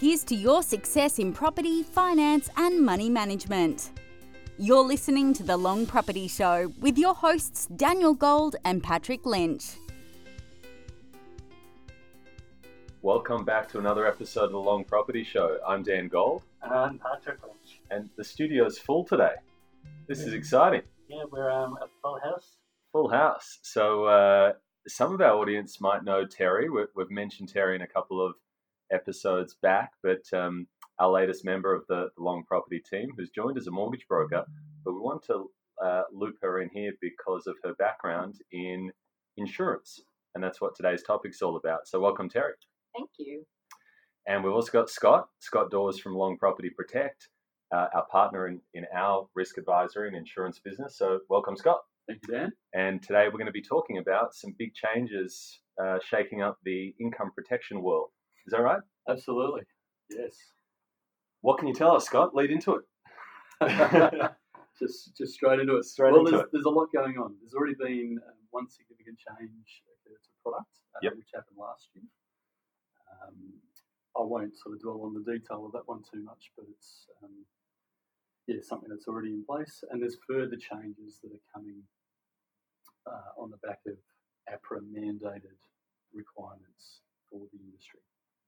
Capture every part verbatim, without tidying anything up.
Here's to your success in property, finance and money management. You're listening to The Long Property Show with your hosts Daniel Gold and Patrick Lynch. Welcome back to another episode of The Long Property Show. I'm Dan Gold. And I'm Patrick Lynch. And the studio's full today. This yeah. is exciting. Yeah, we're um, a full house. Full house. So uh, some of our audience might know Terry. We've, we've mentioned Terry in a couple of episodes back, but um, our latest member of the, the Long Property team who's joined as a mortgage broker, but we want to uh, loop her in here because of her background in insurance, and that's what today's topic's all about. So welcome, Terry. Thank you. And we've also got Scott, Scott Dawes from Long Property Protect, uh, our partner in, in our risk advisory and insurance business. So welcome, Scott. Thank you, Dan. And today we're going to be talking about some big changes uh, shaking up the income protection world. Is that right? Absolutely. Yes. What can you tell us, Scott? Lead into it. just just straight into it. Straight well, into there's, it. There's a lot going on. There's already been um, one significant change to product, uh, yep. which happened last year. Um, I won't sort of dwell on the detail of that one too much, but it's um, yeah, something that's already in place. And there's further changes that are coming uh, on the back of APRA mandated requirements for the industry.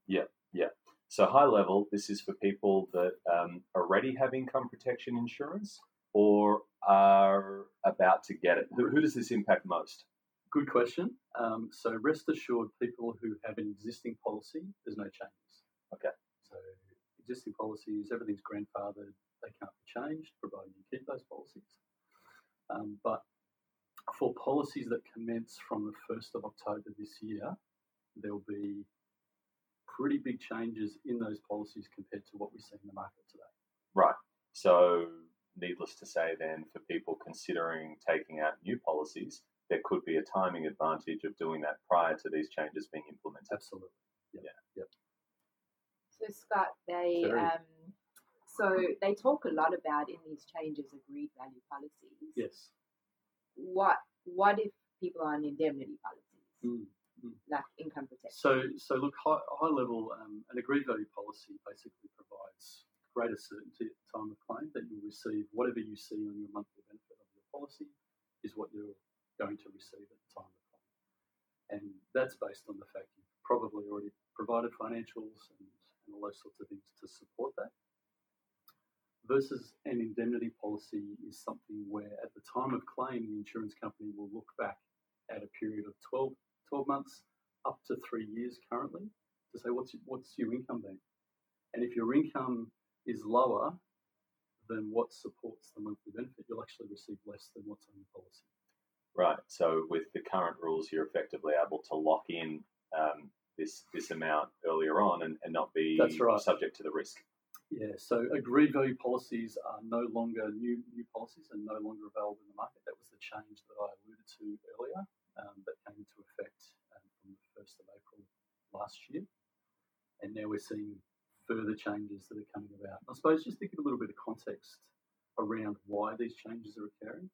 Yeah, yeah. So high level, this is for people that um, already have income protection insurance or are about to get it. Who, who does this impact most? Good question. Um, so rest assured, people who have an existing policy, there's no changes. Okay. So existing policies, everything's grandfathered. They can't be changed, provided you keep those policies. Um, but for policies that commence from the first of October this year, there'll be pretty big changes in those policies compared to what we see in the market today. Right. So needless to say then, for people considering taking out new policies, there could be a timing advantage of doing that prior to these changes being implemented. Absolutely. Yep. Yeah. Yep. So Scott, they um, so they talk a lot about in these changes agreed value policies. Yes. What what if people are on indemnity policies? Mm. Like income protection. So, so look, high, high level, um, an agreed value policy basically provides greater certainty at the time of claim that you'll receive whatever you see on your monthly benefit of your policy is what you're going to receive at the time of claim. And that's based on the fact you've probably already provided financials and, and all those sorts of things to support that. Versus an indemnity policy is something where at the time of claim, the insurance company will look back at a period of twelve twelve months up to three years currently to say what's what's your income been, and if your income is lower than what supports the monthly benefit, you'll actually receive less than what's on your policy. Right. So with the current rules, you're effectively able to lock in um, this this amount earlier on and, and not be That's right. subject to the risk. Yeah. So agreed value policies are no longer new new policies and no longer available in the market. That was the change that I alluded to earlier. Um, that came into effect um, from the first of April last year. And now we're seeing further changes that are coming about. I suppose just to give a little bit of context around why these changes are occurring.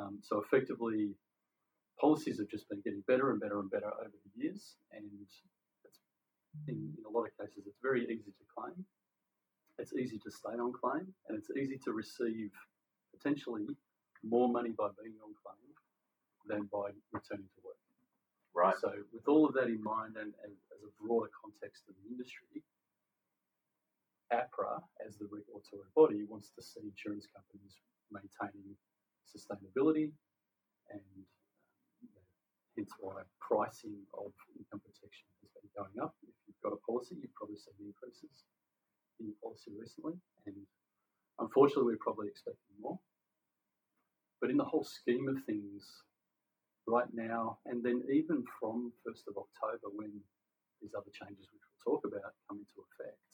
Um, so effectively, policies have just been getting better and better and better over the years. And it's, in, in a lot of cases, it's very easy to claim. It's easy to stay on claim. And it's easy to receive potentially more money by being on claim than by returning to work. Right. So with all of that in mind and, and as a broader context of the industry, APRA, as the regulatory body, wants to see insurance companies maintaining sustainability and um, hence why pricing of income protection has been going up. If you've got a policy, you've probably seen increases in your policy recently, and unfortunately we're probably expecting more. But in the whole scheme of things, right now, and then even from first of October when these other changes which we'll talk about come into effect,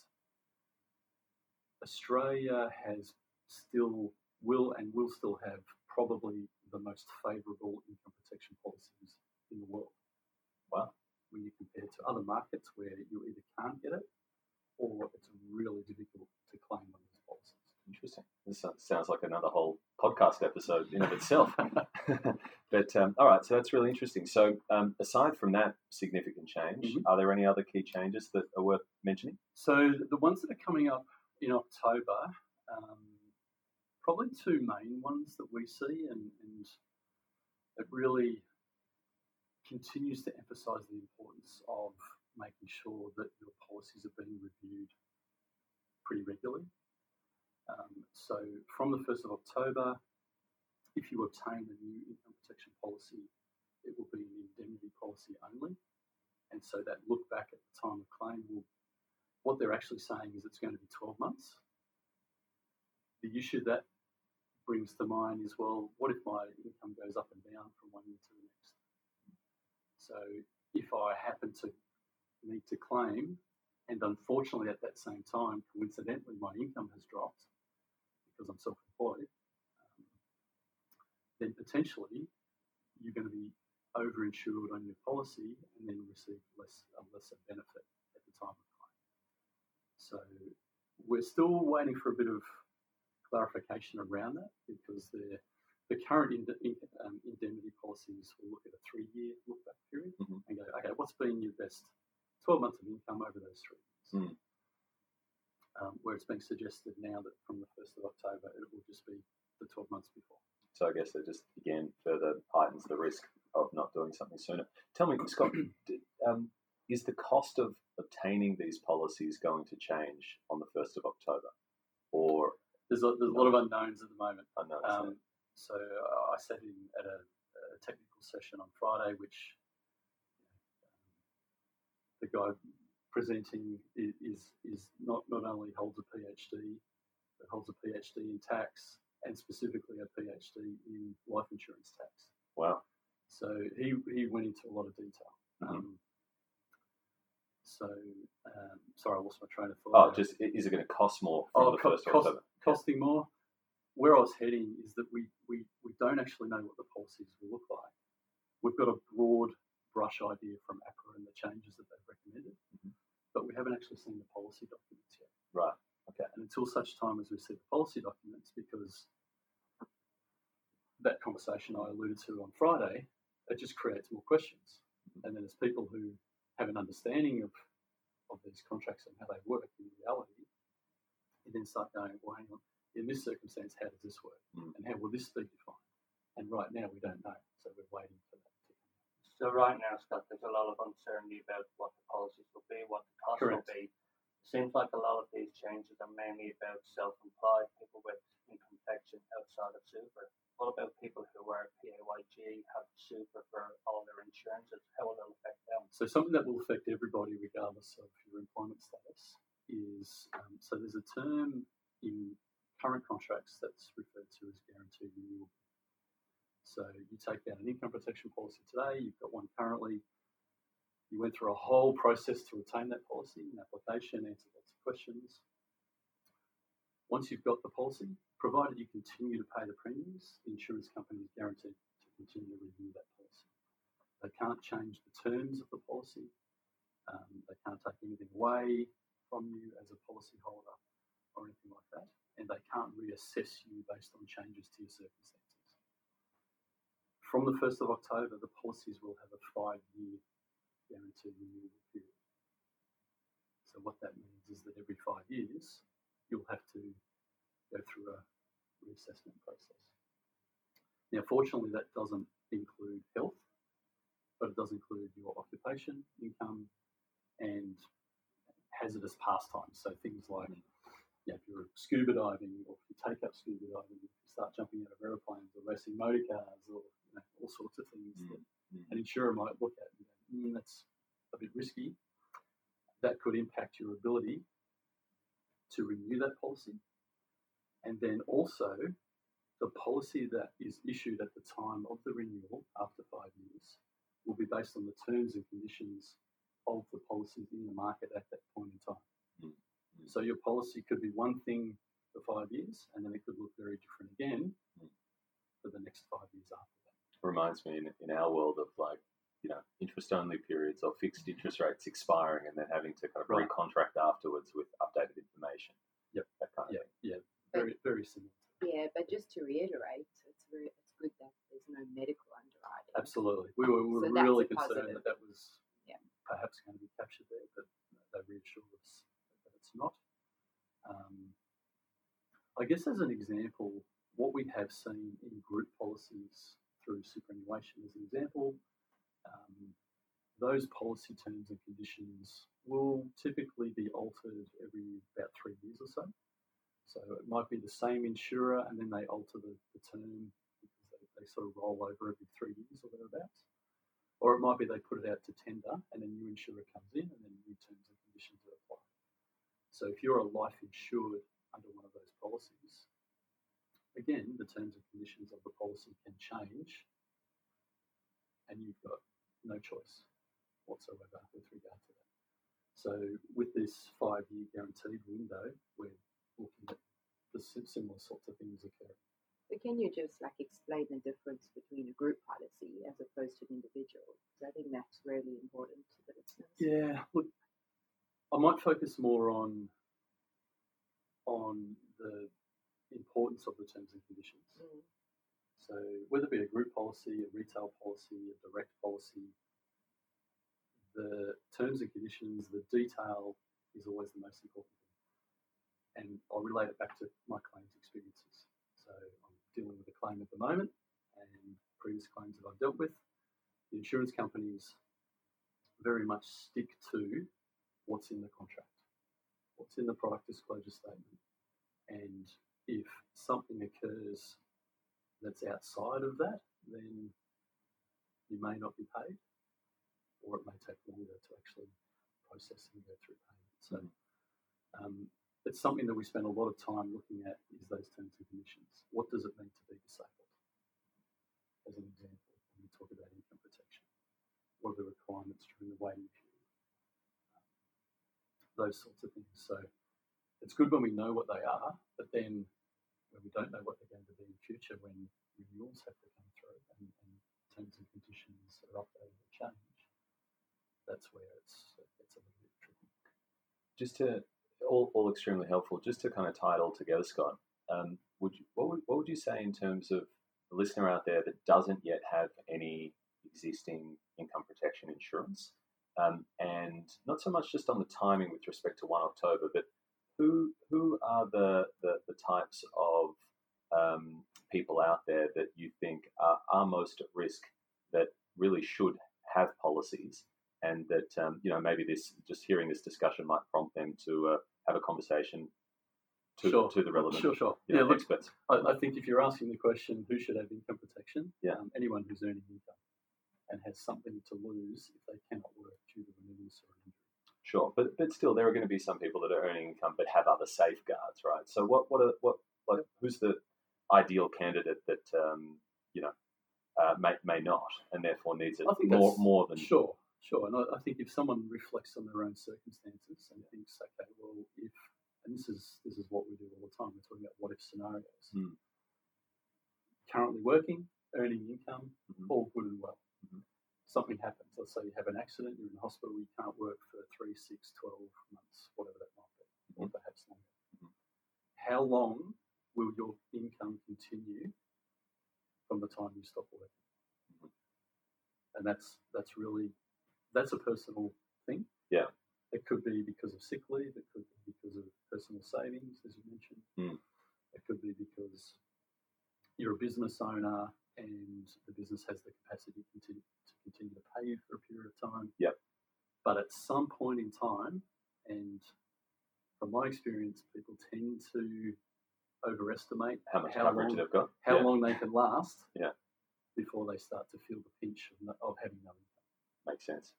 Australia has still, will and will still have probably the most favourable income protection policies in the world. Wow. When you compare it to other markets where you either can't get it or it's really difficult to claim on these policies. Interesting. This sounds like another whole podcast episode in of itself. But um, all right, so that's really interesting. So um, aside from that significant change, mm-hmm. are there any other key changes that are worth mentioning? So the ones that are coming up in October, um, probably two main ones that we see, and, and it really continues to emphasise the importance of making sure that your policies are being reviewed pretty regularly. Um, so from the first of October, if you obtain the new income protection policy, it will be an indemnity policy only. And so that look back at the time of claim will, what they're actually saying is it's going to be twelve months. The issue that brings to mind is, well, what if my income goes up and down from one year to the next? So if I happen to need to claim, and unfortunately at that same time, coincidentally, my income has dropped because I'm self-employed, um, then potentially you're going to be over-insured on your policy and then receive less, a lesser benefit at the time of claim. So we're still waiting for a bit of clarification around that, because the the current ind- in, um, indemnity policies will look at a three-year look-back period mm-hmm. and go, okay, what's been your best twelve months of income over those three years? Mm. Um, where it's being suggested now that from the first of October, it will just be the twelve months before. So I guess that just, again, further heightens the risk of not doing something sooner. Tell me, Scott, did, um, is the cost of obtaining these policies going to change on the first of October? Or... There's a, there's a lot of unknowns at the moment. Unknowns, um, yeah. So I sat in at a, a technical session on Friday, which um, the guy presenting is, is is not not only holds a PhD, but holds a PhD in tax, and specifically a PhD in life insurance tax. Wow. So he, he went into a lot of detail. Mm-hmm. Um, So, um, sorry, I lost my train of thought. Oh, just, is it going to cost more from oh, the co- first cost, October? Costing yeah. more? Where I was heading is that we, we, we don't actually know what the policies will look like. We've got a broad brush idea from APRA and the changes that they've recommended, mm-hmm. but we haven't actually seen the policy documents yet. Right, okay. And until such time as we see the policy documents, because that conversation I alluded to on Friday, it just creates more questions. Mm-hmm. And then there's people who have an understanding of, of these contracts and how they work in reality, and then start going, well, hang on, in this circumstance, how does this work? Mm. And how will this be defined? And right now, we don't know, so we're waiting for that. So right now, Scott, there's a lot of uncertainty about what the policies will be, what the cost Correct. Will be. Seems like a lot of these changes are mainly about self-employed people with income protection outside of super. What about people who are P A Y G, have super for all their insurances? How will that affect them? So something that will affect everybody regardless of your employment status is, um, so there's a term in current contracts that's referred to as guaranteed renewal. So you take out an income protection policy today, you've got one currently, you went through a whole process to obtain that policy, an application, answer lots of questions. Once you've got the policy, provided you continue to pay the premiums, the insurance company is guaranteed to continue to renew that policy. They can't change the terms of the policy. Um, they can't take anything away from you as a policyholder or anything like that. And they can't reassess you based on changes to your circumstances. From the first of October, the policies will have a five-year guaranteed renewal period. So what that means is that every five years you'll have to go through a reassessment process. Now, fortunately, that doesn't include health, but it does include your occupation, income, and hazardous pastimes. So things like, yeah, if you're scuba diving, or if you take up scuba diving, if you start jumping out of aeroplanes or racing motor cars, or you know, all sorts of things mm-hmm. that an insurer might look at and go, Mm, that's a bit risky. That could impact your ability to renew that policy. And then also, the policy that is issued at the time of the renewal after five years will be based on the terms and conditions of the policies in the market at that point in time. Mm-hmm. So your policy could be one thing for five years, and then it could look very different again mm-hmm. for the next five years after that. Reminds me, in, in our world of like, you know, interest-only periods or fixed interest rates expiring and then having to kind of right. recontract afterwards with updated information. Yep. That kind of yep. thing. Yeah, very, very similar. Yeah, but just to reiterate, it's, very, it's good that there's no medical underwriting. Absolutely. We were, we were so really concerned that that was yeah. perhaps going to be captured there, but they reassured us that it's not. Um, I guess as an example, what we have seen in group policies through superannuation as an example, um, those policy terms and conditions will typically be altered every about three years or so. So it might be the same insurer and then they alter the, the term because they, they sort of roll over every three years or thereabouts. Or it might be they put it out to tender and a new insurer comes in and then new terms and conditions are applied. So if you're a life insured under one of those policies, again, the terms and conditions of the policy can change and you've got no choice whatsoever with regard to that. So with this five-year guaranteed window, we're looking at the similar sorts of things occurring. But can you just like explain the difference between a group policy as opposed to an individual? Because I think that's really important to the listeners. Yeah, look, I might focus more on on the importance of the terms and conditions. Mm. So whether it be a group policy, a retail policy, a direct policy, the terms and conditions, the detail is always the most important thing. And I'll relate it back to my claims experiences. So I'm dealing with a claim at the moment and previous claims that I've dealt with. The insurance companies very much stick to what's in the contract, what's in the product disclosure statement, and if something occurs that's outside of that, then you may not be paid, or it may take longer to actually process and go through payment. So um, it's something that we spend a lot of time looking at is those terms and conditions. What does it mean to be disabled? As an example, when we talk about income protection, what are the requirements during the waiting period? Um, those sorts of things. So it's good when we know what they are, but then when we don't know what they're going to be in the future, when renewals have to come through and, and terms and conditions are updated and change, that's where it's it's a little bit tricky. Just to all, all extremely helpful. Just to kind of tie it all together, Scott, um, would you, what would what would you say in terms of the listener out there that doesn't yet have any existing income protection insurance, um, and not so much just on the timing with respect to the first of October, but Who who are the, the, the types of um, people out there that you think are, are most at risk that really should have policies, and that um, you know maybe this just hearing this discussion might prompt them to uh, have a conversation to, sure. to the relevant sure, sure. You know, yeah, experts. Look, I, I think if you're asking the question, who should have income protection? Yeah. Um, anyone who's earning income and has something to lose if they cannot work due to an illness or an injury. Sure, but but still, there are going to be some people that are earning income but have other safeguards, right? So what what are, what like who's the ideal candidate that um, you know uh, may may not and therefore needs it more more than sure sure. And I, I think if someone reflects on their own circumstances and thinks, okay, well, if and this is this is what we do all the time. We're talking about what if scenarios. Mm. Currently working, earning income, mm-hmm. all good and well. Mm-hmm. Something happens. Let's say you have an accident, you're in the hospital, you can't work for three, six, twelve months, whatever that might be, mm-hmm. or perhaps longer. Mm-hmm. How long will your income continue from the time you stop working? Mm-hmm. And that's that's really that's a personal thing. Yeah. It could be because of sick leave. It could be because of personal savings, as you mentioned. Mm. It could be because you're a business owner and the business has the capacity to continue, to continue to pay you for a period of time. Yep. But at some point in time, and from my experience, people tend to overestimate how much how coverage long, they've got, how yeah. long they can last yeah. before they start to feel the pinch of, of having no income. Makes sense.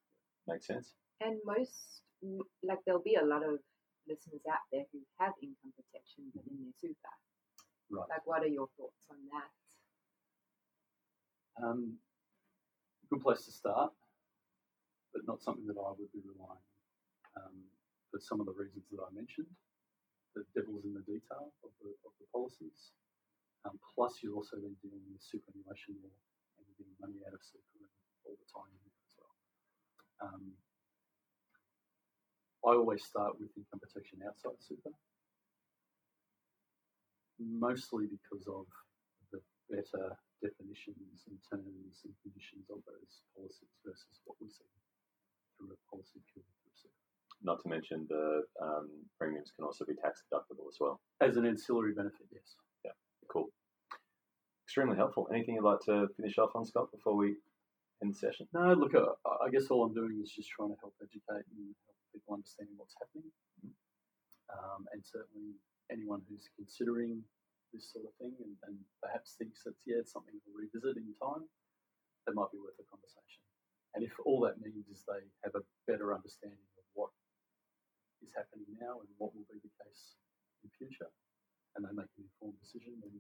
Makes sense. And most, like there'll be a lot of listeners out there who have income protection within their super. Right. Like what are your thoughts on that? Um, good place to start, but not something that I would be relying on um, for some of the reasons that I mentioned. The devil's in the detail of the, of the policies. Um, plus, you're also then dealing with superannuation law and you're getting money out of super all the time as well. Um, I always start with income protection outside super, mostly because of the better definitions and terms and conditions of those policies versus what we see through a policy period through Super. Not to mention the um, premiums can also be tax deductible as well. As an ancillary benefit, yes. Yeah, cool. Extremely helpful. Anything you'd like to finish off on, Scott, before we end the session? No, look, I, I guess all I'm doing is just trying to help educate and help people understand what's happening. Um, and certainly anyone who's considering this sort of thing and, and perhaps thinks that, yeah, it's something we'll revisit in time, that might be worth a conversation. And if all that means is they have a better understanding of what is happening now and what will be the case in the future, and they make an informed decision, then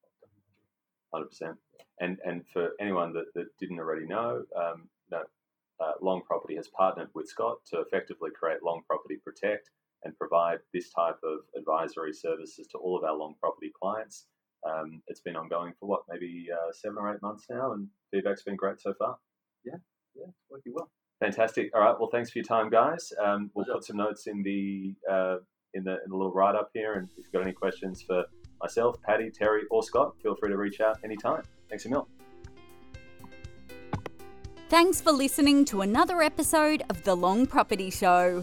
I've done my job. one hundred percent. And and for anyone that, that didn't already know, um, no, uh, Long Property has partnered with Scott to effectively create Long Property Protect and provide this type of advisory services to all of our Long Property clients. Um, it's been ongoing for, what, maybe uh, seven or eight months now, and feedback's been great so far. Yeah, yeah, it's working well. Fantastic. All right, well, thanks for your time, guys. Um, we'll Pleasure. Put some notes in the, uh, in the in the little write-up here, and if you've got any questions for myself, Paddy, Terry, or Scott, feel free to reach out anytime. Thanks a mil. Thanks for listening to another episode of The Long Property Show.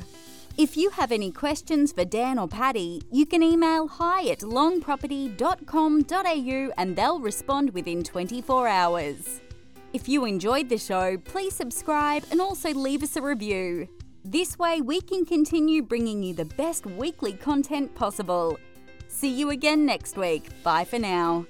If you have any questions for Dan or Paddy, you can email hi at long property dot com dot a u and they'll respond within twenty-four hours. If you enjoyed the show, please subscribe and also leave us a review. This way we can continue bringing you the best weekly content possible. See you again next week. Bye for now.